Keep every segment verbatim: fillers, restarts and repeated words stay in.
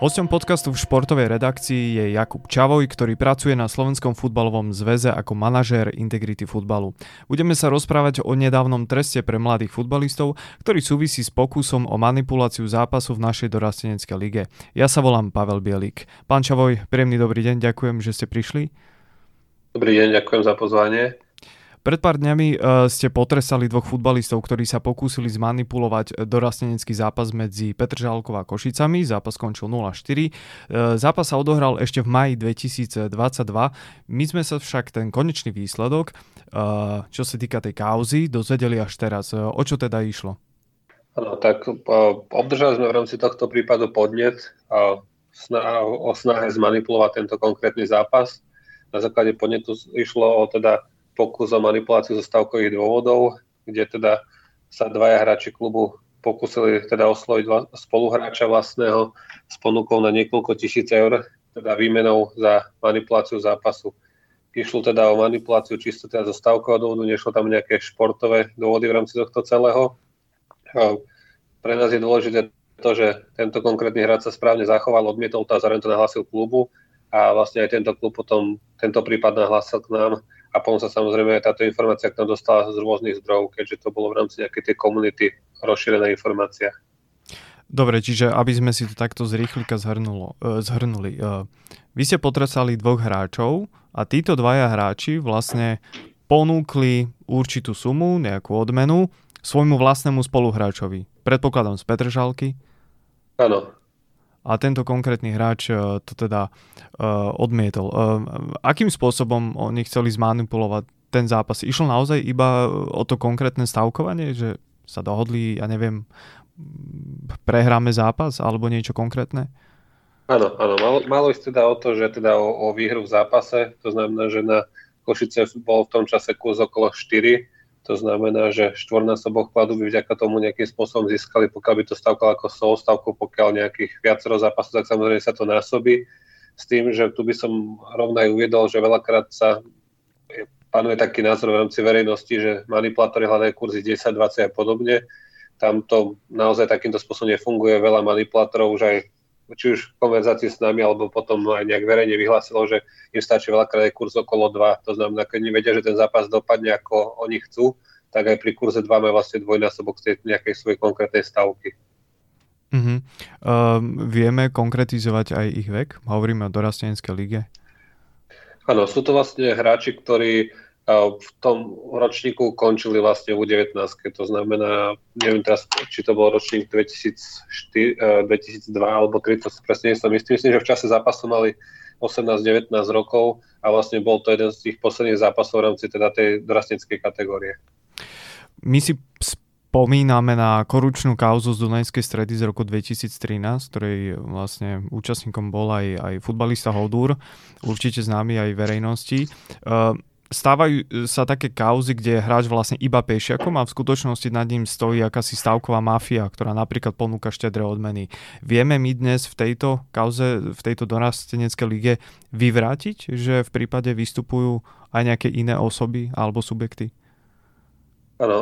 Hosťom podcastu v športovej redakcii je Jakub Čavoj, ktorý pracuje na Slovenskom futbalovom zväze ako manažér integrity futbalu. Budeme sa rozprávať o nedávnom treste pre mladých futbalistov, ktorý súvisí s pokusom o manipuláciu zápasu v našej dorasteneckej lige. Ja sa volám Pavel Bielik. Pán Čavoj, príjemný dobrý deň, ďakujem, že ste prišli. Dobrý deň, ďakujem za pozvanie. Pred pár dňami ste potrestali dvoch futbalistov, ktorí sa pokúsili zmanipulovať dorastenecký zápas medzi Petržalkou a Košicami. Zápas skončil nula štyri. Zápas sa odohral ešte v máji dvetisícdvadsaťdva. My sme sa však ten konečný výsledok, čo sa týka tej kauzy, dozvedeli až teraz. O čo teda išlo? Áno, tak obdržali sme v rámci tohto prípadu podnet o snahe zmanipulovať tento konkrétny zápas. Na základe podnetu išlo o teda pokus o manipuláciu zo stavkových dôvodov, kde teda sa dvaja hráči klubu pokúsili teda osloviť spoluhráča vlastného s ponukou na niekoľko tisíc eur, teda výmenou za manipuláciu zápasu. Išlo teda o manipuláciu čisto teda zo stavkového dôvodu, nešlo tam nejaké športové dôvody v rámci tohto celého. Pre nás je dôležité to, že tento konkrétny hráč sa správne zachoval, odmietol to a zároveň to nahlásil klubu a vlastne aj tento klub potom tento prípad nahlásil k nám. A potom sa samozrejme táto informácia k nám dostala z rôznych zdrojov, keďže to bolo v rámci nejakej tej komunity rozšírená informácia. Dobre, čiže aby sme si to takto zrýchlika zhrnulo, zhrnuli. Vy ste potrestali dvoch hráčov a títo dvaja hráči vlastne ponúkli určitú sumu, nejakú odmenu svojmu vlastnému spoluhráčovi. Predpokladám z Petržalky. Áno. A tento konkrétny hráč to teda odmietol. Akým spôsobom oni chceli zmanipulovať ten zápas? Išlo naozaj iba o to konkrétne stavkovanie, že sa dohodli, ja neviem, prehráme zápas alebo niečo konkrétne? Áno, áno. Malo, malo ísť teda o to, že teda o, o výhru v zápase, to znamená, že na Košice bol v tom čase kurz okolo štyri, to znamená, že štvornásobok vkladu by vďaka tomu nejakým spôsobom získali, pokiaľ by to stavkal ako soustavku, pokiaľ nejakých viacero zápasov, tak samozrejme sa to násobí. S tým, že tu by som rovno aj uviedol, že veľakrát sa panuje taký názor v rámci verejnosti, že manipulátori hľadajú kurzy desať, dvadsať a podobne. Tam to naozaj takýmto spôsobom nefunguje. Veľa manipulátorov už aj, či už v konverzácii s nami, alebo potom aj nejak verejne vyhlásilo, že im stačí veľakrát aj kurz okolo dva. To znamená, keď nevedia, že ten zápas dopadne ako oni chcú, tak aj pri kurze dva má vlastne dvojnásobok z nejakej svojej konkrétnej stavky. Uh-huh. Um, vieme konkretizovať aj ich vek? Hovoríme o dorasteneckej lige. Áno, sú to vlastne hráči, ktorí v tom ročníku končili vlastne v U devätnásť, to znamená, neviem teraz, či to bol ročník dvetisícštyri, dvetisícdva alebo tridsať, presne som istý, myslím, že v čase zápasu mali osemnásť devätnásť rokov a vlastne bol to jeden z tých posledných zápasov v rámci teda tej dorasteneckej kategórie. My si spomíname na korupčnú kauzu z Dunajskej Stredy z roku dvetisíctrinásť, ktorej vlastne účastníkom bol aj, aj futbalista Hodúr, určite známy aj verejnosti. Stávajú sa také kauzy, kde hráč vlastne iba pešiakom a v skutočnosti nad ním stojí akási stavková mafia, ktorá napríklad ponúka štedré odmeny. Vieme my dnes v tejto kauze, v tejto dorasteneckej lige vyvrátiť, že v prípade vystupujú aj nejaké iné osoby alebo subjekty? Áno,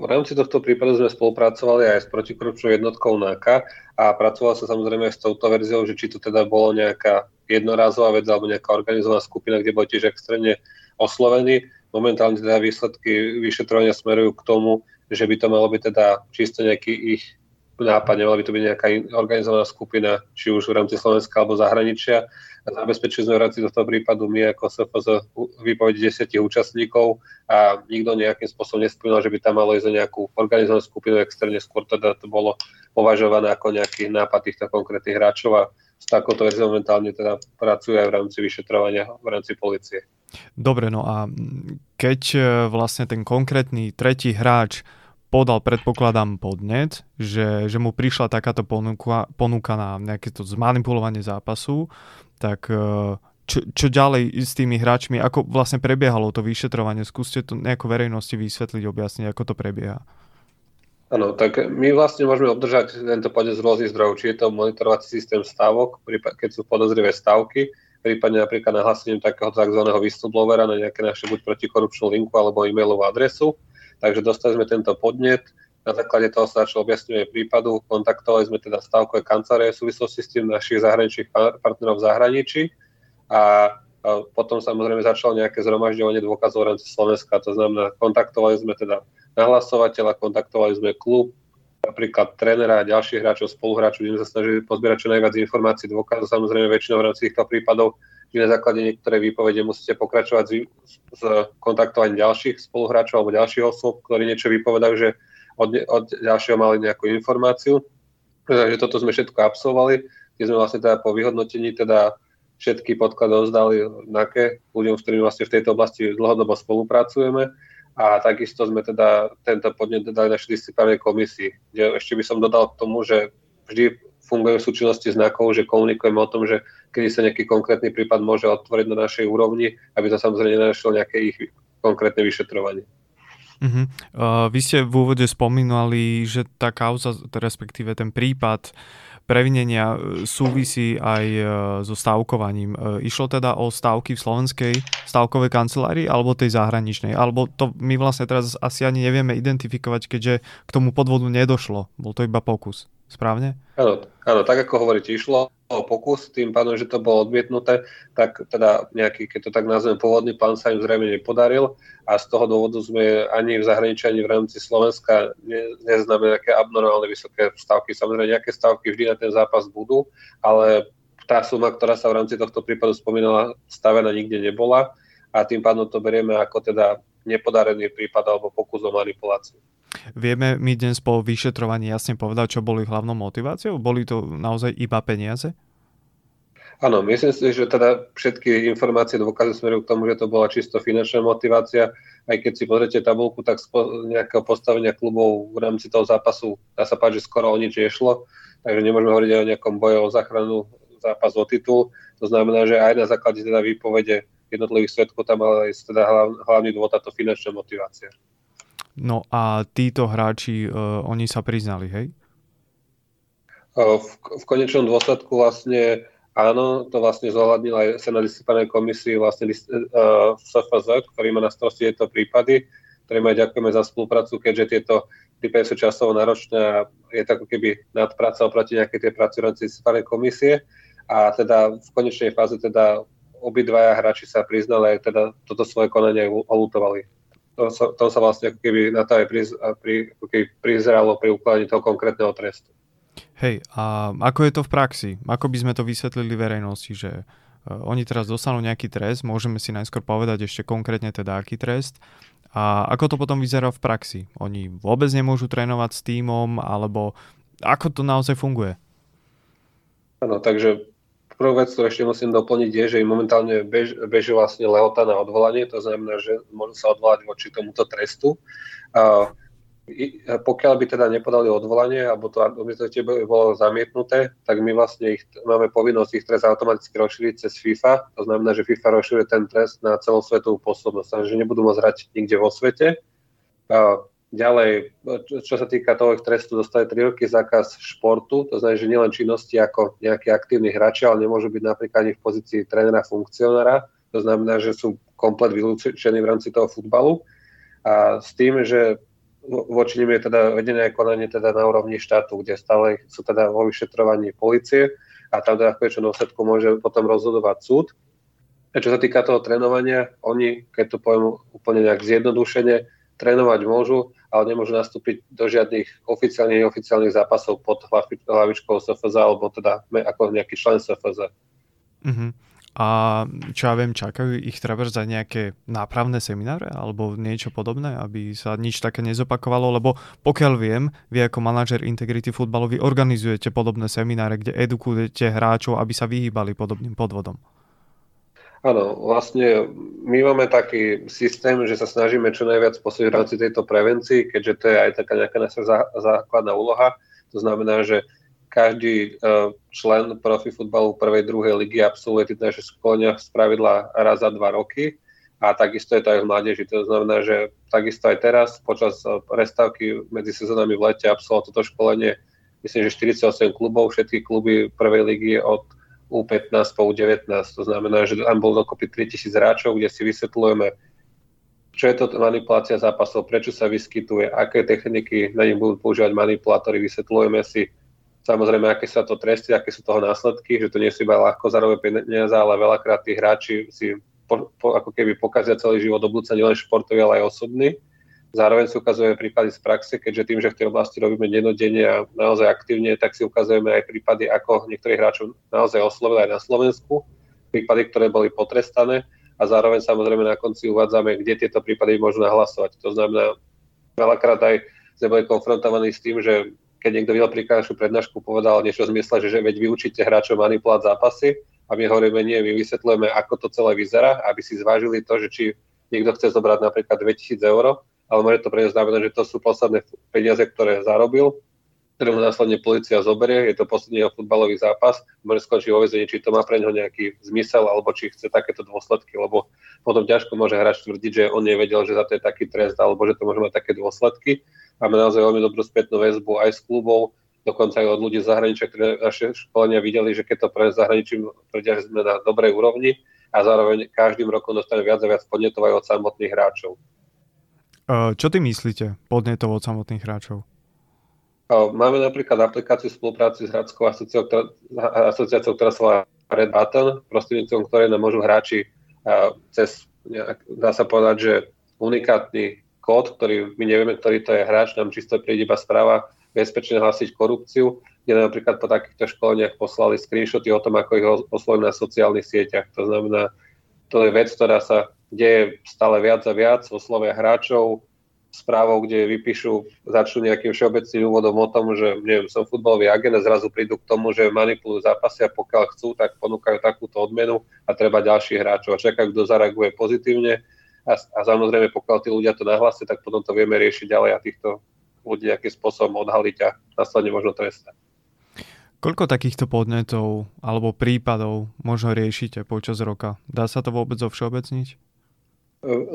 v rámci tohto prípadu sme spolupracovali aj s protikorupčnou jednotkou NAKA a pracovalo sa samozrejme s touto verziou, že či to teda bolo nejaká jednorázová vec alebo nejaká organizovaná skupina, kde bolo tiež extrémne oslovení. Momentálne teda výsledky vyšetrovania smerujú k tomu, že by to malo byť teda čisto nejaký ich nápad, nemala by to byť nejaká organizovaná skupina, či už v rámci Slovenska alebo zahraničia. Zabezpečili sme v rámci tohto prípadu my ako es ef zet výpovedi desiatich účastníkov a nikto nejakým spôsobom nespomínal, že by tam malo ísť nejakú organizovanú skupinu externe, skôr teda to bolo považované ako nejaký nápad týchto konkrétnych hráčov a s takouto verziou momentálne teda pracuje aj v rámci vyšetrovania, v rámci polície. Dobre, no a keď vlastne ten konkrétny tretí hráč podal, predpokladám, podnet, že, že mu prišla takáto ponuka, ponuka na nejaké to zmanipulovanie zápasu, tak čo, čo ďalej s tými hráčmi, ako vlastne prebiehalo to vyšetrovanie? Skúste to nejako verejnosti vysvetliť, objasniť, ako to prebieha. Áno, tak my vlastne môžeme obdržať tento podnet z rôznych zdrojov, či je to monitorovací systém stávok, keď sú podozrivé stávky, prípadne napríklad nahlásením takého tzv. Whistleblowera na nejaké naše buď protikorupčnú linku alebo e-mailovú adresu. Takže dostali sme tento podnet, Na základe toho sa začalo objasňovanie prípadu, kontaktovali sme teda stávkové kancelárie v súvislosti s tým našich zahraničných partnerov v zahraničí a potom samozrejme začalo nejaké zhromažďovanie dôkazov v rámci Slovenska. To znamená, kontaktovali sme teda nahlasovateľa, kontaktovali sme klub, napríklad trénera a ďalších hráčov, spoluhráčov, kde sme sa snažili pozbierať čo najviac informácií, dôkazov, samozrejme väčšinou v rámci týchto prípadov, že na základe niektoré výpovede musíte pokračovať s kontaktovaním ďalších spoluhráčov alebo ďalších osôb, ktorí niečo vypovedajú, že Od, od ďalšieho mali nejakú informáciu. Takže toto sme všetko absolvovali, kde sme vlastne teda po vyhodnotení teda všetky podklady ozdali NAKE, ľuďom, s ktorými vlastne v tejto oblasti dlhodobo spolupracujeme a takisto sme teda tento podnet dali našej disciplinárnej komisii, kde ešte by som dodal k tomu, že vždy fungujeme v súčinnosti s NAKou, že komunikujeme o tom, že kedy sa nejaký konkrétny prípad môže otvoriť na našej úrovni, aby sa samozrejme nenašlo nejaké ich konkrétne vyšetrovanie. Uh-huh. Uh, vy ste v úvode spomínali, že tá kauza, respektíve ten prípad previnenia súvisí aj uh, so stávkovaním. Uh, išlo teda o stávky v slovenskej stávkovej kancelárii alebo tej zahraničnej? Alebo to my vlastne teraz asi ani nevieme identifikovať, keďže k tomu podvodu nedošlo. Bol to iba pokus, správne? Áno, áno, tak ako hovoríte, išlo o pokus, tým pádom, že to bolo odmietnuté, tak teda nejaký, keď to tak nazvem, pôvodný plán sa im zrejme nepodaril a z toho dôvodu sme ani v zahraničí, ani v rámci Slovenska ne, neznáme nejaké abnormálne vysoké stavky. Samozrejme, nejaké stavky vždy na ten zápas budú, ale tá suma, ktorá sa v rámci tohto prípadu spomínala, stavená nikde nebola a tým pádom to berieme ako teda nepodarený prípad alebo pokus o manipuláciu. Vieme my dnes po vyšetrovaní jasne povedať, čo boli hlavnou motiváciou? Boli to naozaj iba peniaze? Áno, myslím si, že teda všetky informácie dôkazy smerujú k tomu, že to bola čisto finančná motivácia. Aj keď si pozriete tabuľku, tak z nejakého postavenia klubov v rámci toho zápasu dá sa páči, že skoro o nič nešlo. Takže nemôžeme hovoriť aj o nejakom boji o záchranu, zápas o titul. To znamená, že aj na základe teda výpovede jednotlivých svedkov tam ale aj teda hlavný dôvod táto finančná motivácia. No a títo hráči, uh, oni sa priznali, hej? V, v konečnom dôsledku vlastne áno, to vlastne zohľadnila aj Senát disciplinárnej komisii vlastne uh, es ef zet, ktorý má na starosti tieto prípady, ktorým aj ďakujeme za spoluprácu, keďže tieto prípady sú časovo náročné a je to ako keby nadpráca oproti nejakej tej práci v rámci disciplinárnej komisie a teda v konečnej fáze teda obidvaja hráči sa priznali a teda toto svoje konanie oľutovali. To sa, to sa vlastne ako keby na to aj priz, pri, prizeralo pri ukladaní toho konkrétneho trestu. Hej, a ako je to v praxi? Ako by sme to vysvetlili verejnosti, že oni teraz dostanú nejaký trest, môžeme si najskôr povedať ešte konkrétne teda aký trest a ako to potom vyzerá v praxi? Oni vôbec nemôžu trénovať s tímom, alebo ako to naozaj funguje? Áno, takže prvú vec, ktorú ešte musím doplniť, je, že im momentálne bež, beží vlastne lehota na odvolanie, to znamená, že môžu sa odvolať voči tomuto trestu. Uh, i, pokiaľ by teda nepodali odvolanie, alebo to odmietnutie by bolo zamietnuté, tak my vlastne ich, máme povinnosť ich trest automaticky rozšíriť cez FIFA, to znamená, že FIFA rozšíruje ten trest na celosvetovú pôsobnosť, že nebudú môcť hrať nikde vo svete. Uh, Ďalej, čo sa týka toho ich trestu, dostali tri roky zákaz športu, to znamená, že nielen činnosti ako nejakí aktívni hráči, ale nemôžu byť napríklad ani v pozícii trénera, funkcionára, to znamená, že sú komplet vylúčení v rámci toho futbalu a s tým, že voči nim je teda vedené konanie teda na úrovni štátu, kde stále sú teda vo vyšetrovaní polície a tam teda v konečnom dôsledku môže potom rozhodovať súd. A čo sa týka toho trénovania, oni, keď to poviem úplne nejak zjednodušene, trénovať môžu, ale nemôžu nastúpiť do žiadnych oficiálnych a neoficiálnych zápasov pod hlavičkou es ef zet alebo teda ako nejaký člen es ef zet. Uh-huh. A čo ja viem, čakajú ich trebárs za nejaké nápravné semináre alebo niečo podobné, aby sa nič také nezopakovalo, lebo pokiaľ viem, vy ako manažer Integrity futbalu vy organizujete podobné semináre, kde edukujete hráčov, aby sa vyhýbali podobným podvodom. Áno, vlastne my máme taký systém, že sa snažíme čo najviac posúdiť v rámci tejto prevencii, keďže to je aj taká nejaká naša zá, základná úloha. To znamená, že každý uh, člen profi futbalu prvej, druhej ligy absolvuje tie naše školenia spravidla raz za dva roky a takisto je to aj v mládeži. To znamená, že takisto aj teraz počas prestávky medzi sezónami v lete absolvoval toto školenie, myslím, že štyridsaťosem klubov, všetky kluby prvej ligy od U pätnásť po U devätnásť, to znamená, že tam bolo dokopy tritisíc hráčov, kde si vysvetľujeme čo je to manipulácia zápasov, prečo sa vyskytuje, aké techniky na nich budú používať manipulátori, vysvetľujeme si samozrejme, aké sa to tresty, aké sú toho následky, že to nie sú iba ľahko zároveň peniaze, ale veľakrát tí hráči si po, po, ako keby pokazia celý život do budúca nielen športový, ale aj osobný. Zároveň si ukazujeme prípady z praxe, keďže tým, že v tej oblasti robíme dennodenne a naozaj aktívne, tak si ukazujeme aj prípady, ako niektorých hráčov naozaj oslovili aj na Slovensku, prípady, ktoré boli potrestané. A zároveň samozrejme na konci uvádzame, kde tieto prípady môžu nahlasovať. To znamená, veľakrát aj sme boli konfrontovaní s tým, že keď niekto videl príkladačnú prednášku, povedal niečo v zmysle, že, že veď vy učíte hráčov manipulovať zápasy a my hovoríme nie, my vysvetlujeme, ako to celé vyzerá, aby si zvážili to, že či niekto chce zobrať napríklad dvetisíc eur, ale môže to pre neho znamená, že to sú posledné peniaze, ktoré zarobil, ktoré mu následne polícia zoberie, je to posledný jeho futbalový zápas, môže skončiť vo väzení, či to má pre neho nejaký zmysel, alebo či chce takéto dôsledky, lebo potom ťažko môže hráč tvrdiť, že on nevedel, že za to je taký trest, alebo že to môže mať také dôsledky. Máme naozaj veľmi dobrú spätnú väzbu aj z klubov, dokonca aj od ľudí z zahraničia, ktoré naše školenia videli, že keď to pre zahraničím tvrdia, že sme na dobrej úrovni a zároveň každým rokom dostane viac a viac podnetov aj od samotných hráčov. Čo ty myslíte podnetov od samotných hráčov? Máme napríklad aplikáciu spolupráci s hráčskou asociáciou, ktorá sa volá Red Button, prostredníctvom ktorej nám môžu hráči cez, dá sa povedať, že unikátny kód, ktorý my nevieme, ktorý to je hráč, nám čisto príde iba správa bezpečne hlásiť korupciu, kde napríklad po takýchto školeniach poslali screenshoty o tom, ako ich oslovili na sociálnych sieťach. To znamená, to je vec, ktorá sa deje stále viac a viac, oslovia hráčov, správou, kde vypíšu, začnú nejakým všeobecným úvodom o tom, že neviem, som futbalový agent a zrazu prídu k tomu, že manipulujú zápasy a pokiaľ chcú, tak ponúkajú takúto odmenu a treba ďalších hráčov. A čakajú, kto zareaguje pozitívne a, a samozrejme, pokiaľ tí ľudia to nahlasia, tak potom to vieme riešiť ďalej a týchto ľudí nejakým spôsobom odhaliť a následne možno trestať. Koľko takýchto podnetov alebo prípadov možno riešite počas roka? Dá sa to vôbec ovšeobecniť?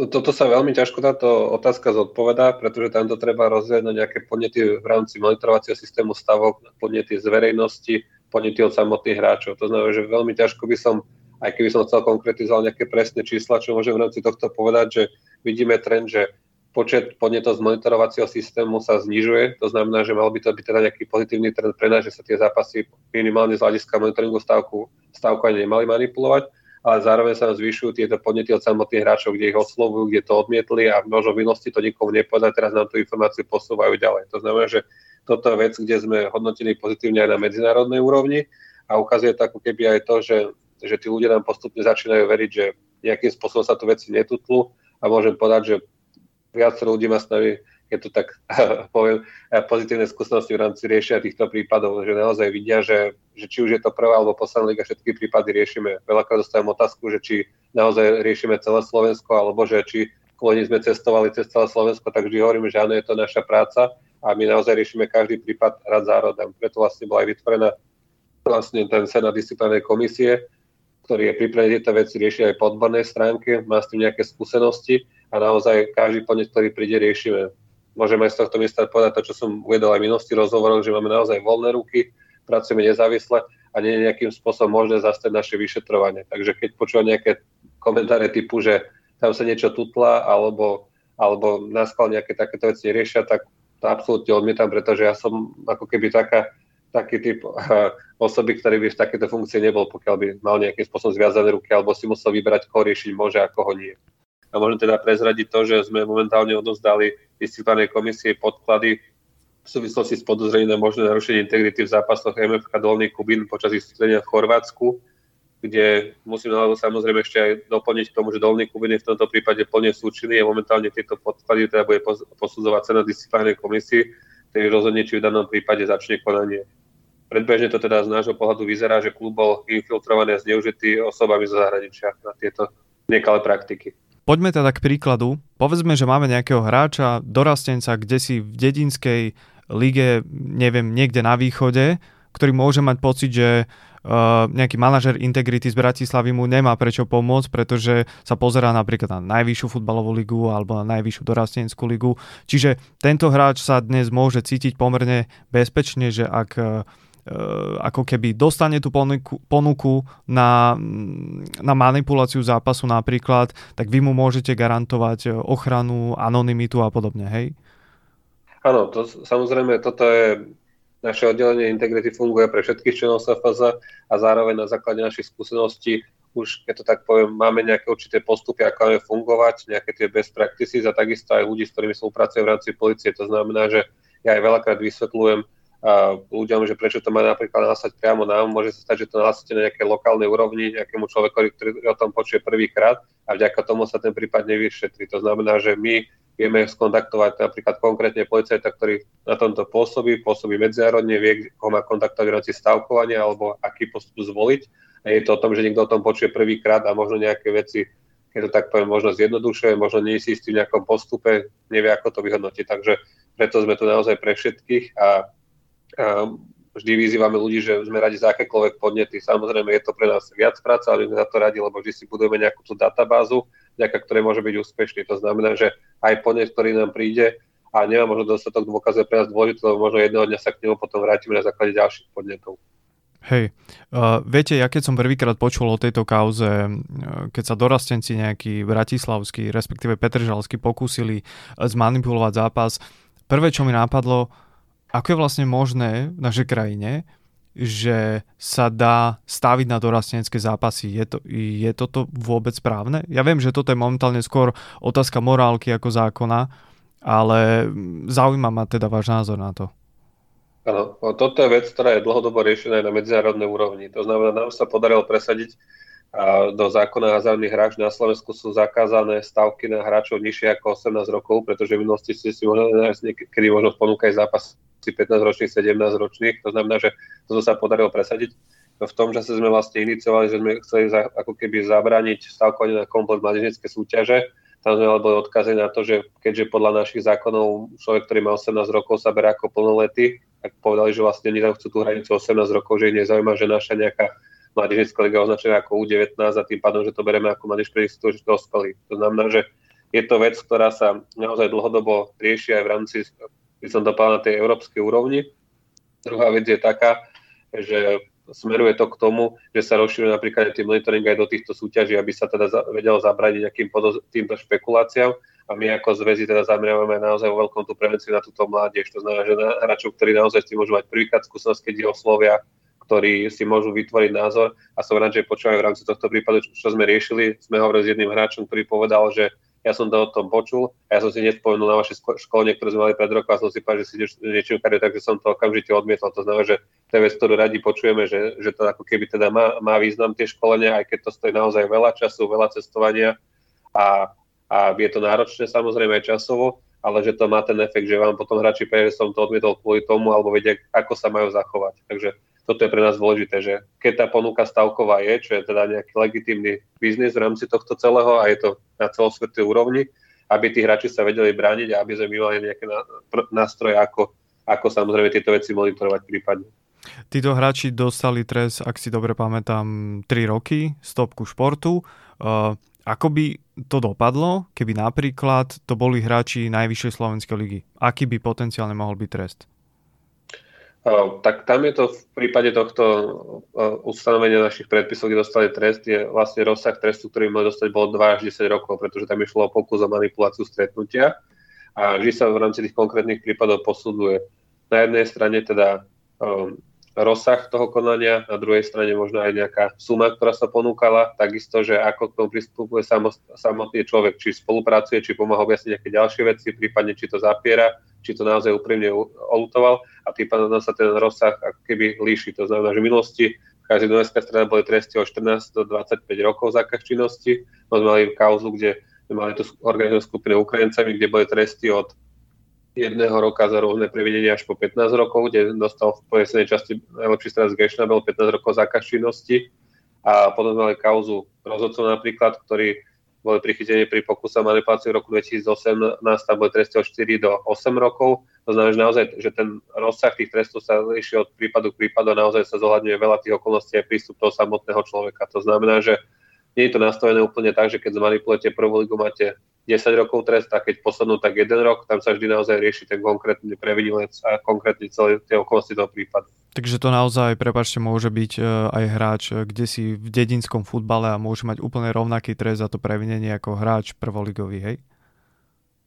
Toto sa veľmi ťažko táto otázka zodpovedá, pretože tam to treba rozdieľať na nejaké podnety v rámci monitorovacieho systému stavok, podnety z verejnosti, podnety od samotných hráčov. To znamená, že veľmi ťažko by som, aj keby som chcel konkretizoval nejaké presné čísla, čo môžem v rámci tohto povedať, že vidíme trend, že počet podnetov z monitorovacieho systému sa znižuje. To znamená, že mal by to byť teda nejaký pozitívny trend pre nás, že sa tie zápasy minimálne z hľadiska monitoringu stavku, stavku ani nemali manipulovať. Ale zároveň sa zvyšujú tieto podnety od samotných hráčov, kde ich oslovujú, kde to odmietli a možno v minulosti to nikomu nepovedať, teraz nám tú informáciu posúvajú ďalej. To znamená, že toto je vec, kde sme hodnotili pozitívne aj na medzinárodnej úrovni a ukazuje to ako keby aj to, že, že tí ľudia nám postupne začínajú veriť, že nejakým spôsobom sa tu veci netutlu a môžem povedať, že viacero ľudí má s nami, keď to tak poviem, pozitívne skúsenosti v rámci riešenia týchto prípadov, že naozaj vidia, že, že či už je to prvá alebo posledná liga, všetky prípady riešime. Veľakrát dostávam otázku, že či naozaj riešime celé Slovensko, alebo že či kolóni sme cestovali cez celé Slovensko, tak vždy hovoríme, že áno, je to naša práca a my naozaj riešime každý prípad rad za radom. Preto vlastne bola aj vytvorená vlastne ten senát disciplinárnej komisie, ktorý je pripravený tieto veci riešiť aj po odbornej stránke, má s tým nejaké skúsenosti a naozaj každý podnet, ktorý príde, riešime. Môžeme aj z tohto miesta povedať to, čo som uvedol aj v minulosti rozhovorov, že máme naozaj voľné ruky, pracujeme nezávisle a nie je nejakým spôsobom možné zastať naše vyšetrovanie. Takže keď počúvam nejaké komentáre typu, že tam sa niečo tutla alebo, alebo náskal nejaké takéto veci neriešia, tak to absolútne odmietam, pretože ja som ako keby taká, taký typ osoby, ktorý by v takéto funkcii nebol, pokiaľ by mal nejakým spôsobom zviazané ruky alebo si musel vybrať, koho riešiť môže a koho nie. A môžem teda prezradiť to, že sme momentálne odovzdali disciplinárnej komisie podklady v súvislosti s podozrením na možné narušenie integrity v zápasoch em ef ká Dolný Kubín počas ich súdenia v Chorvátsku, kde musím samozrejme ešte aj doplniť k tomu, že Dolný Kubín je v tomto prípade plne súčinný a momentálne tieto podklady teda bude posudzovať senát disciplinárnej komisie, ktorý rozhodne, či v danom prípade začne konanie. Predbežne to teda z nášho pohľadu vyzerá, že klub bol infiltrovaný a zneužitý osobami zo zahraničia na tieto nekalé praktiky. Poďme teda k príkladu. Povedzme, že máme nejakého hráča, dorastenca, kdesi v dedinskej lige, neviem, niekde na východe, ktorý môže mať pocit, že uh, nejaký manažer Integrity z Bratislavy mu nemá prečo pomôcť, pretože sa pozerá napríklad na najvyššiu futbalovú ligu alebo na najvyššiu dorastenskú ligu. Čiže tento hráč sa dnes môže cítiť pomerne bezpečne, že ak uh, ako keby dostane tú ponuku, ponuku na, na manipuláciu zápasu napríklad, tak vy mu môžete garantovať ochranu, anonymitu a podobne, hej? Áno, to, samozrejme, toto je naše oddelenie integrity funguje pre všetkých členov es ef zet a zároveň na základe našich skúseností už, keď to tak poviem, máme nejaké určité postupy, ako máme fungovať, nejaké tie best practices a takisto aj ľudí, s ktorými spolupracujem v rámci polície. To znamená, že ja aj veľakrát vysvetľujem a ľuďom, že prečo to má napríklad násať priamo nám. Môže sa stať, že to násať na nejakej lokálnej úrovni, nejakému človekovi, ktorý o tom počuje prvýkrát a vďaka tomu sa ten prípad nevyšetrí. To znamená, že my vieme skontaktovať napríklad konkrétne policajta, ktorý na tomto pôsobí, pôsobí medzinárodne, vie, koho má kontaktovať v rámci stavkovania alebo aký postup zvoliť. A je to o tom, že niekto o tom počuje prvýkrát a možno nejaké veci, keď to tak poviem, možno zjednodušuje, možno nie si istý v nejakom postupe, nevie, ako to vyhodnotiť. Takže preto sme tu naozaj pre všetkých a vždy vyzývame ľudí, že sme radi za akékoľvek podnety. Samozrejme, je to pre nás viac práce, ale my sme za to radi, lebo vždy si budujeme nejakú tú databázu, vďaka ktorej môže byť úspešný. To znamená, že aj podnet, ktorý nám príde a nemá možno dostatok dôkazov, pre nás dôležité, lebo možno jedného dňa sa k nemu potom vrátime na základe ďalších podnetov. Hej, uh, viete, ja keď som prvýkrát počul o tejto kauze, keď sa dorastenci nejakí bratislavskí, respektíve petržalskí pokúsili zmanipulovať zápas, prvé, čo mi nápadlo, ako je vlastne možné v našej krajine, že sa dá staviť na dorastenecké zápasy? Je to, je toto vôbec správne? Ja viem, že toto je momentálne skôr otázka morálky ako zákona, ale zaujíma ma teda váš názor na to. Áno, toto je vec, ktorá je dlhodobo riešená aj na medzinárodnej úrovni. To znamená, nám sa podarilo presadiť do zákona hazardných hráč. Na Slovensku sú zakázané stavky na hráčov nižšie ako osemnásť rokov, pretože v minulosti ste si mohli nájsť niekedy možno ponúkať zápas pätnásťročných, sedemnásťročných. To znamená, že toto sa podarilo presadiť. No v tom, že sme vlastne iniciovali, že sme chceli za, ako keby zabrániť stavkovanie na komplet mládežníckej súťaže. Tam sme ale boli odkazy na to, že keďže podľa našich zákonov človek, ktorý má osemnásť rokov, sa berá ako plnoletý, tak povedali, že vlastne oni tam chcú tú hranicu osemnásť rokov, že ich nezaujíma, že naša nejaká mládežnícka liga označená ako ú devätnásť a tým pádom, že to bereme ako mládež pre dospelých. To znamená, že je to vec, ktorá sa naozaj dlhodobo rieši aj v rámci, keď som dopadal na tej európskej úrovni. Druhá vec je taká, že smeruje to k tomu, že sa rozšíruje napríklad tým monitoring aj do týchto súťaží, aby sa teda vedelo zabrániť nejakým podoz- týmto špekuláciám. A my ako zväzy teda zameriavame naozaj vo veľkom tú prevenciu na túto mládež. To znamená, že na hráčov, ktorí naozaj si môžu mať prvýkrát skúsenosť, keď ich oslovia, ktorí si môžu vytvoriť názor. A som rád, že počúvajú v rámci tohto prípadu, čo sme riešili. Sme hovorili s jedným hráčom, ktorý povedal, že ja som to o tom počul a ja som si nespomenul na vaše školenie, ktoré sme mali pred rokom a som si povedal, že si niečím kariu, takže som to okamžite odmietol. To znamená, že to je vec, ktorú radi počujeme, že, že to ako keby teda má, má význam tie školenia, aj keď to stojí naozaj veľa času, veľa cestovania a, a je to náročné samozrejme aj časovo, ale že to má ten efekt, že vám potom hráči povedia, že som to odmietol kvôli tomu alebo vedia, ako sa majú zachovať. Takže toto je pre nás dôležité, že keď tá ponuka stavková je, čo je teda nejaký legitímny biznis v rámci tohto celého a je to na celosvetovej úrovni, aby tí hráči sa vedeli brániť a aby sme mali nejaké nástroje, ako, ako samozrejme tieto veci monitorovať prípadne. Títo hráči dostali trest, ak si dobre pamätám, tri roky, stopku športu. Uh, ako by to dopadlo, keby napríklad to boli hráči najvyššej slovenskej ligy? Aký by potenciálne mohol byť trest? Uh, tak tam je to v prípade tohto uh, ustanovenia našich predpisov, kde dostali trest, je vlastne rozsah trestu, ktorý mohli dostať, bol dva až desať rokov, pretože tam išlo o pokus o manipuláciu stretnutia a vždy sa v rámci tých konkrétnych prípadov posuduje. Na jednej strane teda um, rozsah toho konania, na druhej strane možno aj nejaká suma, ktorá sa ponúkala, takisto, že ako k tomu pristupuje samotný človek, či spolupracuje, či pomáha objasniť nejaké ďalšie veci, prípadne či to zapiera, či to naozaj úprimne oľutoval a tým pádom sa ten rozsah ako keby líši. To znamená, že v minulosti každá doneská strana boli tresty od štrnásť do dvadsaťpäť rokov zákaz činnosti. My sme mali kauzu, kde mali tú organizovanú skupinu Ukrajincami, kde boli tresty od jedného roka za rôzne prevedenie až po pätnásť rokov, kde dostal v pojesenej časti najlepší strelec Gešna, bol pätnásť rokov zákaz činnosti a potom sme mali kauzu rozhodcov napríklad, ktorí boli prichytení pri pokuse manipulácie v roku dvetisícosemnásť, tam boli tresty od štyri do osem rokov. To znamená, že naozaj, že ten rozsah tých trestov sa líši od prípadu k prípadu a naozaj sa zohľadňuje veľa tých okolností aj prístup toho samotného človeka. To znamená, že nie je to nastavené úplne tak, že keď zmanipulujete prvú ligu, máte desať rokov trest a keď poslednú, tak jeden rok, tam sa vždy naozaj rieši ten konkrétny previnilec a konkrétne celé tie okolnosti toho prípadu. Takže to naozaj, prepáčte, môže byť aj hráč kdesi v dedinskom futbale a môže mať úplne rovnaký trest za to previnenie ako hráč prvoligový, hej?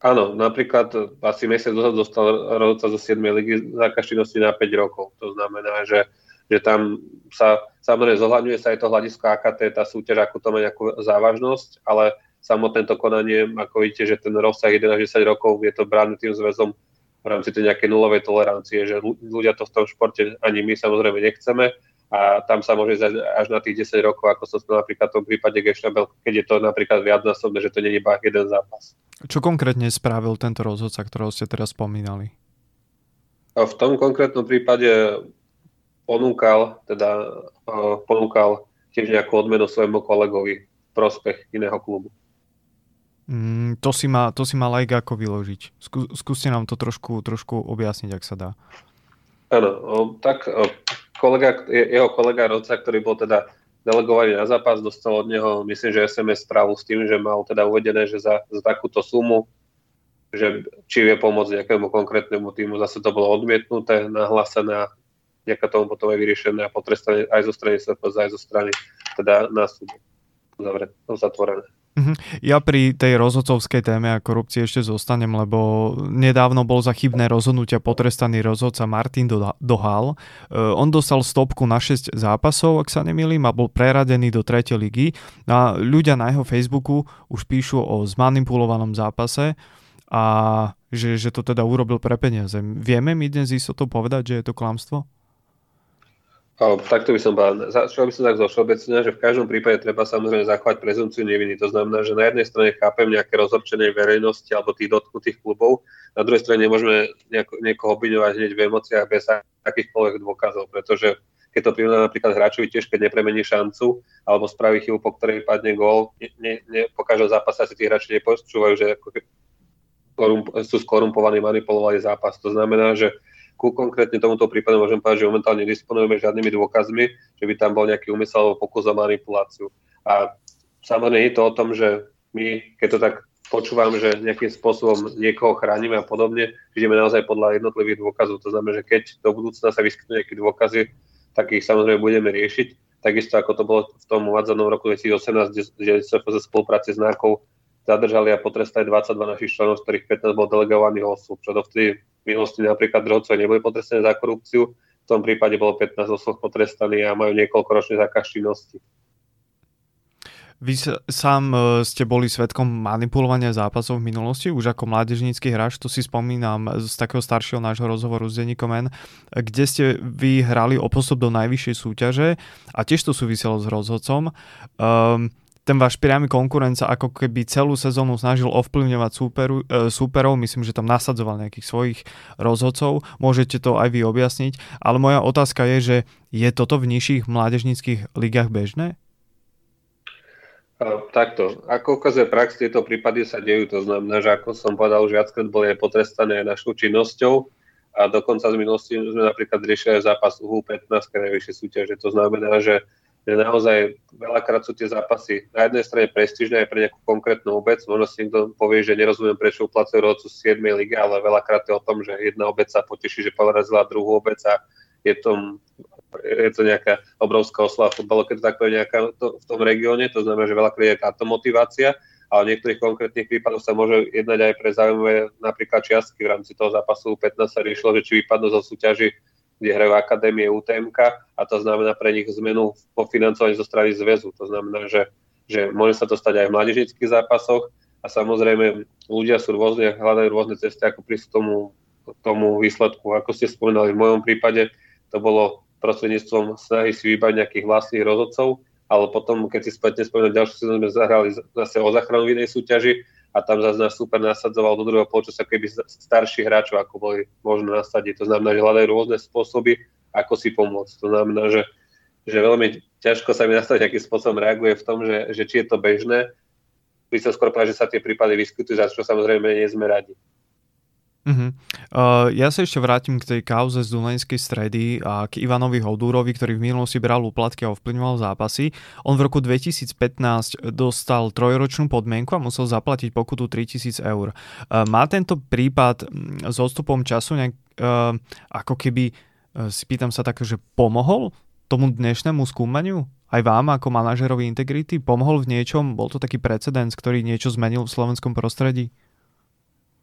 Áno, napríklad asi mesiac dozadu dostal rozhodca zo siedmej ligy zákaz činnosti na päť rokov. To znamená, že, že tam sa samozrejme zohľadňuje sa aj to hľadisko á ká té, tá súťaž, ako to má nejakú závažnosť, ale samotné to konanie, ako vidíte, že ten rozsah jedenásť až desať rokov je to brány tým zväzom v rámci tej nejakej nulovej tolerancie, že ľudia to v tom športe ani my samozrejme nechceme a tam sa môže ísť až na tých desať rokov, ako som to napríklad v tom prípade Geštabel, keď je to napríklad viacnásobné, že to nie je iba jeden zápas. Čo konkrétne spravil tento rozhodca, ktorého ste teraz spomínali? A v tom konkrétnom prípade ponúkal, teda ponúkal tiež nejakú odmenu svojemu kolegovi v prospech iného klubu. Mm, to si má, to si má lajk ako vyložiť. Skú, skúste nám to trošku, trošku objasniť, ak sa dá. Áno, tak kolega, jeho kolega Rodca, ktorý bol teda delegovaný na zápas, dostal od neho, myslím, že es em es správu s tým, že mal teda uvedené, že za, za takúto sumu, že či vie pomôcť nejakému konkrétnemu týmu, zase to bolo odmietnuté, nahlásené, nejaká tomu potom je vyriešené a potrestané aj zo strany es em es, aj zo strany teda na súde. Dobre, to zatvorené. Ja pri tej rozhodcovskej téme a korupcii ešte zostanem, lebo nedávno bol za chybné rozhodnutia potrestaný rozhodca Martin Dohal. On dostal stopku na šesť zápasov, ak sa nemýlim, a bol preradený do tretej ligy. A ľudia na jeho Facebooku už píšu o zmanipulovanom zápase a že, že to teda urobil pre peniaze. Vieme my dnes istotou povedať, že je to klamstvo? O, takto by som bol. Začal by som tak zo všeobecne, že v každom prípade treba samozrejme zachovať prezumciu neviny. To znamená, že na jednej strane chápem nejaké rozhorčenie verejnosti alebo tých dotknutých klubov, na druhej strane nemôžeme nejako, niekoho obviňovať hneď v emóciách bez akýchkoľvek dôkazov, pretože keď to príjme napríklad hráčovi tiež, keď nepremení šancu alebo spraví chybu, po ktorej padne gól, ne, ne, ne, po každom zápase si tí hráči nepočúvajú, že ako korump, sú skorumpovaní, manipulovali zápas. To znamená, že ku konkrétne tomuto prípadu môžem povedať, že momentálne nedisponujeme žiadnymi dôkazmi, že by tam bol nejaký úmysel alebo pokus o manipuláciu. A samozrejme je to o tom, že my, keď to tak počúvam, že nejakým spôsobom niekoho chránime a podobne, ideme naozaj podľa jednotlivých dôkazov. To znamená, že keď do budúcna sa vyskytnú nejaké dôkazy, tak ich samozrejme budeme riešiť. Takisto ako to bolo v tom uvádzanom roku dvetisíc osemnásť, kde sa v spolupráci s nákou zadržali a potrestali dvadsaťdva našich členov, z ktorých pätnásť bol delegovaných osôb. Čo dovtedy v minulosti napríklad Drohcov neboli potrestaní za korupciu, v tom prípade bolo pätnásť osôb potrestaných a majú niekoľkoročné zákaz činnosti. Vy sám ste boli svedkom manipulovania zápasov v minulosti, už ako mládežnícky hráč, to si spomínam z takého staršieho nášho rozhovoru s denníkom N, kde ste vy hrali o postup do najvyššej súťaže a tiež to súviselo s rozhodcom. Um, Ten váš priamy konkurent sa ako keby celú sezónu snažil ovplyvňovať súperu, e, súperov, myslím, že tam nasadzoval nejakých svojich rozhodcov, môžete to aj vy objasniť, ale moja otázka je, že je toto v nižších mládežníckych ligách bežné? Takto, ako ukazuje prax, tieto prípady sa dejú, to znamená, že ako som povedal, že viackrát boli aj potrestané aj našou činnosťou a dokonca z minulosti sme napríklad riešili zápas U pätnásť najvyššej súťaže, to znamená, že že naozaj veľakrát sú tie zápasy na jednej strane prestížne aj pre nejakú konkrétnu obec. Možno si niekto povie, že nerozumiem, prečo uplacujú rozhodcu z siedmej ligy, ale veľakrát je o tom, že jedna obec sa poteší, že porazila druhú obec a je, tom, je to nejaká obrovská oslava futbalu, keď to tak povie nejaká to, v tom regióne, to znamená, že veľakrát je táto motivácia, ale v niektorých konkrétnych prípadoch sa môže jednať aj pre zaujímavé napríklad čiastky. V rámci toho zápasu pätnásť sa riešilo, že či vypadnú zo súťaži, kde hrajú akadémie U T M K a to znamená pre nich zmenu po financovaní zo strany zväzu. To znamená, že, že môže sa to stať aj v mládežníckych zápasoch a samozrejme ľudia sú rôzne, hľadajú rôzne cesty, ako prísť k tomu, tomu výsledku. Ako ste spomínali, v mojom prípade to bolo prostredníctvom snahy si vybrať nejakých vlastných rozhodcov, ale potom, keď si spätne spomínali, ďalšiu sezónu sme zahrali zase o záchranu v inej súťaži a tam zase náš super nasadzoval do druhého polčasu keby starší hráčov, ako boli možno nasadiť. To znamená, že hľadajú rôzne spôsoby, ako si pomôcť. To znamená, že, že veľmi ťažko sa mi nastaviť, akým spôsobom reaguje v tom, že, že či je to bežné. By sa skôr povedať, že sa tie prípady vyskytujú, za čo samozrejme nie sme radi. Uh-huh. Uh, ja sa ešte vrátim k tej kauze z Dunajskej Stredy a k Ivanovi Hodúrovi, ktorý v minulosti bral úplatky a ovplyvňoval zápasy. On v roku dvetisíc pätnásť dostal trojročnú podmienku a musel zaplatiť pokutu tritisíc eur. Uh, má tento prípad s odstupom času nejak, uh, ako keby si pýtam sa tak, že pomohol tomu dnešnému skúmaniu? Aj vám ako manažerovi integrity? Pomohol v niečom? Bol to taký precedens, ktorý niečo zmenil v slovenskom prostredí?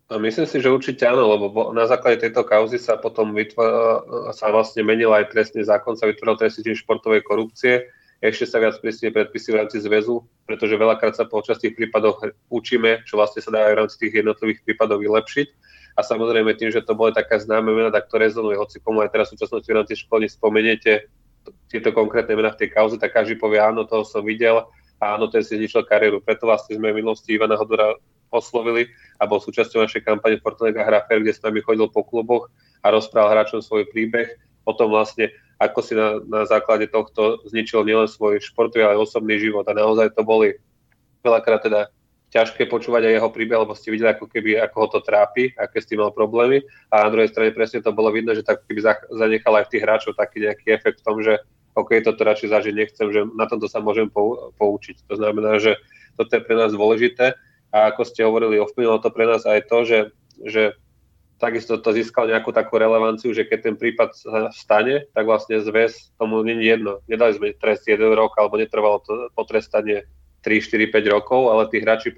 A myslím si, že určite áno, lebo na základe tejto kauzy sa potom vytvor- sa vlastne menil aj trestný zákon, sa vytvoril trestný čin športovej korupcie. Ešte sa viac prísne predpisy v rámci zväzu, pretože veľakrát sa počas tých prípadov učíme, čo vlastne sa dá aj v rámci tých jednotlivých prípadov vylepšiť. A samozrejme tým, že to boli taká známe mená, tak to rezonuje, hoci komu aj teraz v súčasnosti v rámci školy spomeniete tieto konkrétne mená v tej kauze, tak každý povie, áno, toho som videl a áno, ten si zničil kariéru. Preto vlastne sme v minulosti Ivana Hodúra oslovili a bol súčasťou našej kampane Fortuna Hraj Fér, kde s nami chodil po kluboch a rozprával hráčom svoj príbeh o tom vlastne, ako si na, na základe tohto zničil nielen svoj športový, ale aj osobný život. A naozaj to boli veľakrát teda ťažké počúvať aj jeho príbeh, lebo ste videli, ako keby, ako ho to trápi, aké s tým mal problémy. A na druhej strane presne to bolo vidno, že tak keby zanechal aj v tých hráčov taký nejaký efekt v tom, že OK, toto radšej zažiť nechcem, že na tomto sa môžem pou, poučiť. To znamená, že toto je pre nás dôležité a ako ste hovorili, ovplyvnilo to pre nás aj to, že, že takisto to získal nejakú takú relevanciu, že keď ten prípad stane, tak vlastne zväz tomu nie je jedno. Nedali sme trest jeden rok, alebo netrvalo to potrestanie tri, štyri, päť rokov, ale tí hráči,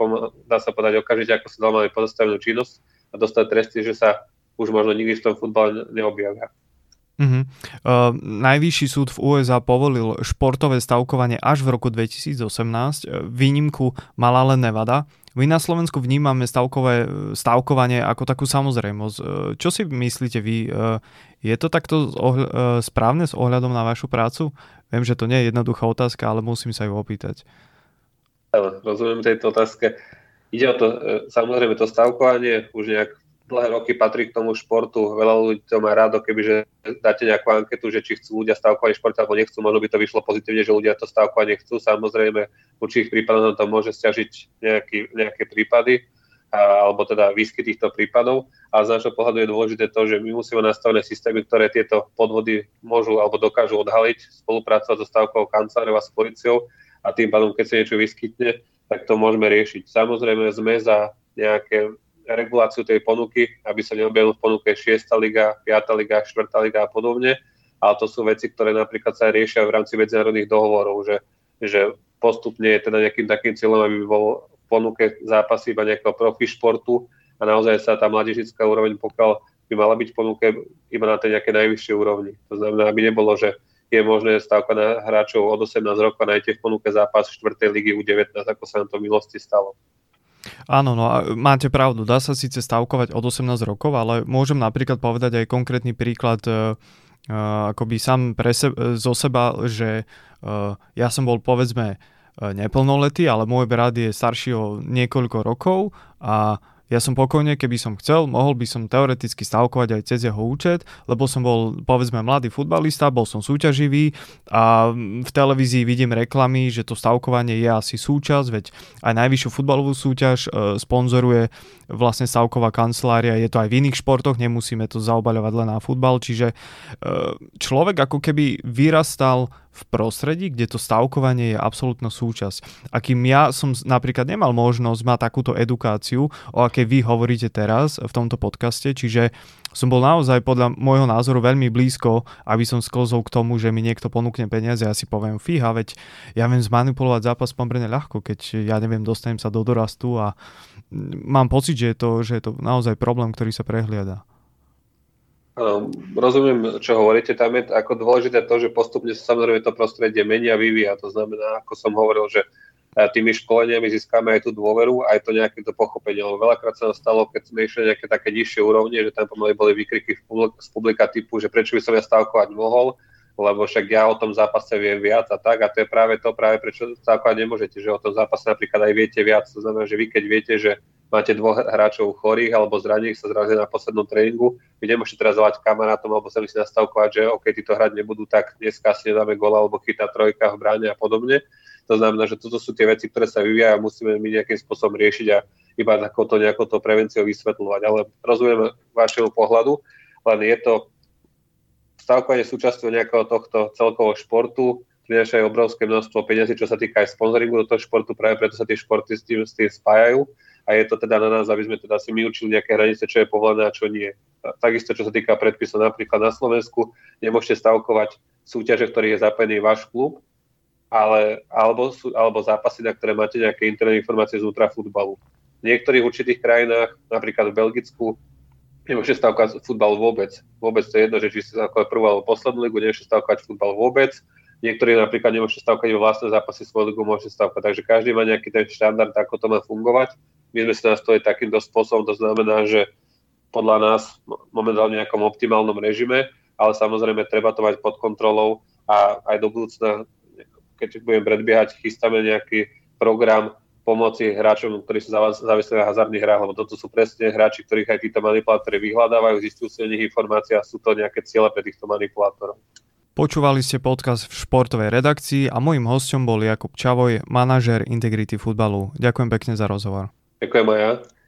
dá sa povedať, okamžite, ako sa dal mali pozastavenú činnosť a dostať tresty, že sa už možno nikdy v tom futbale neobjavia. Uh-huh. Uh, najvyšší súd v ú es á povolil športové stavkovanie až v roku dvetisícosemnásť. Výnimku mala len Nevada. My na Slovensku vnímame stavkové, stavkovanie ako takú samozrejmosť. Čo si myslíte vy? Je to takto ohľ- správne s ohľadom na vašu prácu? Viem, že to nie je jednoduchá otázka, ale musím sa ju opýtať. Rozumiem tejto otázke. Ide o to, samozrejme to stavkovanie už nejak dlhé roky patrí k tomu športu. Veľa ľudí to má rádo, kebyže dáte nejakú anketu, že či chcú ľudia stavkovať šport alebo nechcú, možno by to vyšlo pozitívne, že ľudia to stavkovať nechcú. Samozrejme, v určitých prípadoch to môže stiažiť nejaký, nejaké prípady, a, alebo teda výsky týchto prípadov. A z nášho pohľadu je dôležité to, že my musíme nastavené systémy, ktoré tieto podvody môžu alebo dokážu odhaliť, spolupracovať so stavkovou kanceláriou a s políciou a tým pádom, keď sa niečo vyskytne, tak to môžeme riešiť. Samozrejme, sme za nejaké reguláciu tej ponuky, aby sa neobjavil v ponuke šiesta liga, piata liga, štvrtá liga a podobne, ale to sú veci, ktoré napríklad sa riešia v rámci medzinárodných dohovorov, že, že postupne je teda nejakým takým cieľom, aby bol v ponuke zápasy iba nejakého profi športu a naozaj sa tá mládežnická úroveň, pokiaľ by mala byť v ponuke, iba na tej nejaké najvyššej úrovni. To znamená, aby nebolo, že je možné stavka na hráčov od osemnástich rokov a nájdete v ponuke zápas štvrtej ligy ú devätnásť, ako sa na to v minulosti stalo. Áno, no a máte pravdu, dá sa síce stavkovať od osemnástich rokov, ale môžem napríklad povedať aj konkrétny príklad e, e, akoby sám pre se, e, zo seba, že e, ja som bol povedzme e, neplnoletý, ale môj brat je starší o niekoľko rokov a ja som pokojne, keby som chcel, mohol by som teoreticky stavkovať aj cez jeho účet, lebo som bol, povedzme, mladý futbalista, bol som súťaživý a v televízii vidím reklamy, že to stavkovanie je asi súčasť, veď aj najvyššiu futbalovú súťaž sponzoruje vlastne stavková kancelária, je to aj v iných športoch, nemusíme to zaobaľovať len na futbal, čiže človek ako keby vyrastal v prostredí, kde to stavkovanie je absolútna súčasť. A kým ja som napríklad nemal možnosť mať takúto edukáciu, o akej vy hovoríte teraz v tomto podcaste, čiže som bol naozaj podľa môjho názoru veľmi blízko, aby som sklzol k tomu, že mi niekto ponúkne peniaze a ja si poviem, fíha, veď ja viem zmanipulovať zápas pomerne ľahko, keď ja neviem, dostanem sa do dorastu a mám pocit, že je to, že je to naozaj problém, ktorý sa prehliada. Áno, rozumiem, čo hovoríte. Tam je ako dôležité to, že postupne sa samozrejme to prostredie mení a vyvíja. To znamená, ako som hovoril, že tými školeniami získame aj tú dôveru, aj to nejaké to pochopenie. Lebo veľakrát sa nám stalo, keď sme išli nejaké také nižšie úrovne, že tam pomaly boli výkriky z publika typu, že prečo by som ja stavkovať mohol, lebo však ja o tom zápase viem viac a tak. A to je práve to, práve prečo stavkovať nemôžete, že o tom zápase napríklad aj viete viac. To znamená, že vy keď viete, že máte dvoch hráčov chorých alebo zranených, sa zrazili na poslednom tréningu, vy nemôžete teraz volať kamarátom alebo sa mi si nastavkovať, že OK, títo hrať nebudú, tak dneska si nedáme góla alebo chytá trojka v bráne a podobne. To znamená, že toto sú tie veci, ktoré sa vyvíjajú a musíme my nejakým spôsobom riešiť a iba takouto nejakou to prevenciou vysvetľovať. Ale rozumiem vašemu pohľadu, len je to stavkovanie súčasťou nejakého tohto celkového športu, prináša aj obrovské množstvo peňazí, čo sa týka aj sponzoringu do toho športu, práve preto sa tie športy s tým, s tým spájajú. a je to teda na nás, aby sme teda si my učili nejaké hranice, čo je povolené a čo nie. Takisto, čo sa týka predpisov, napríklad na Slovensku nemôžete stavkovať súťaže, v ktorých je zapojený váš klub, ale, alebo, sú, alebo zápasy, na ktoré máte nejaké interné informácie znútra futbalu. V niektorých určitých krajinách, napríklad v Belgicku, nemôžete stavkať futbal vôbec. Vôbec to je jedno, že či ste stavkovať prvú alebo poslednú ligu, nemôžete stavkať futbal vôbec. Niektorí napríklad nemôžete stavkať vlastné zápasy, svoju ligu môžete stavkať. Takže každý má nejaký ten štandard, ako to má fungovať. My sme si nastavili takýmto spôsobom, to znamená, že podľa nás momentálne v nejakom optimálnom režime, ale samozrejme treba to mať pod kontrolou a aj do budúcna, keď budem predbiehať, chystáme nejaký program pomoci hráčom, ktorí sú závislí na hazardných hrách, lebo toto sú presne hráči, ktorých aj títo manipulátori vyhľadávajú, zistujú si o nich informácie a sú to nejaké ciele pre týchto manipulátorov. Počúvali ste podcast v športovej redakcii a mojím hosťom bol Jakub Čavoj, manažér Integrity futbalu. Ďakujem pekne za rozhovor. Ďakujem aj ja.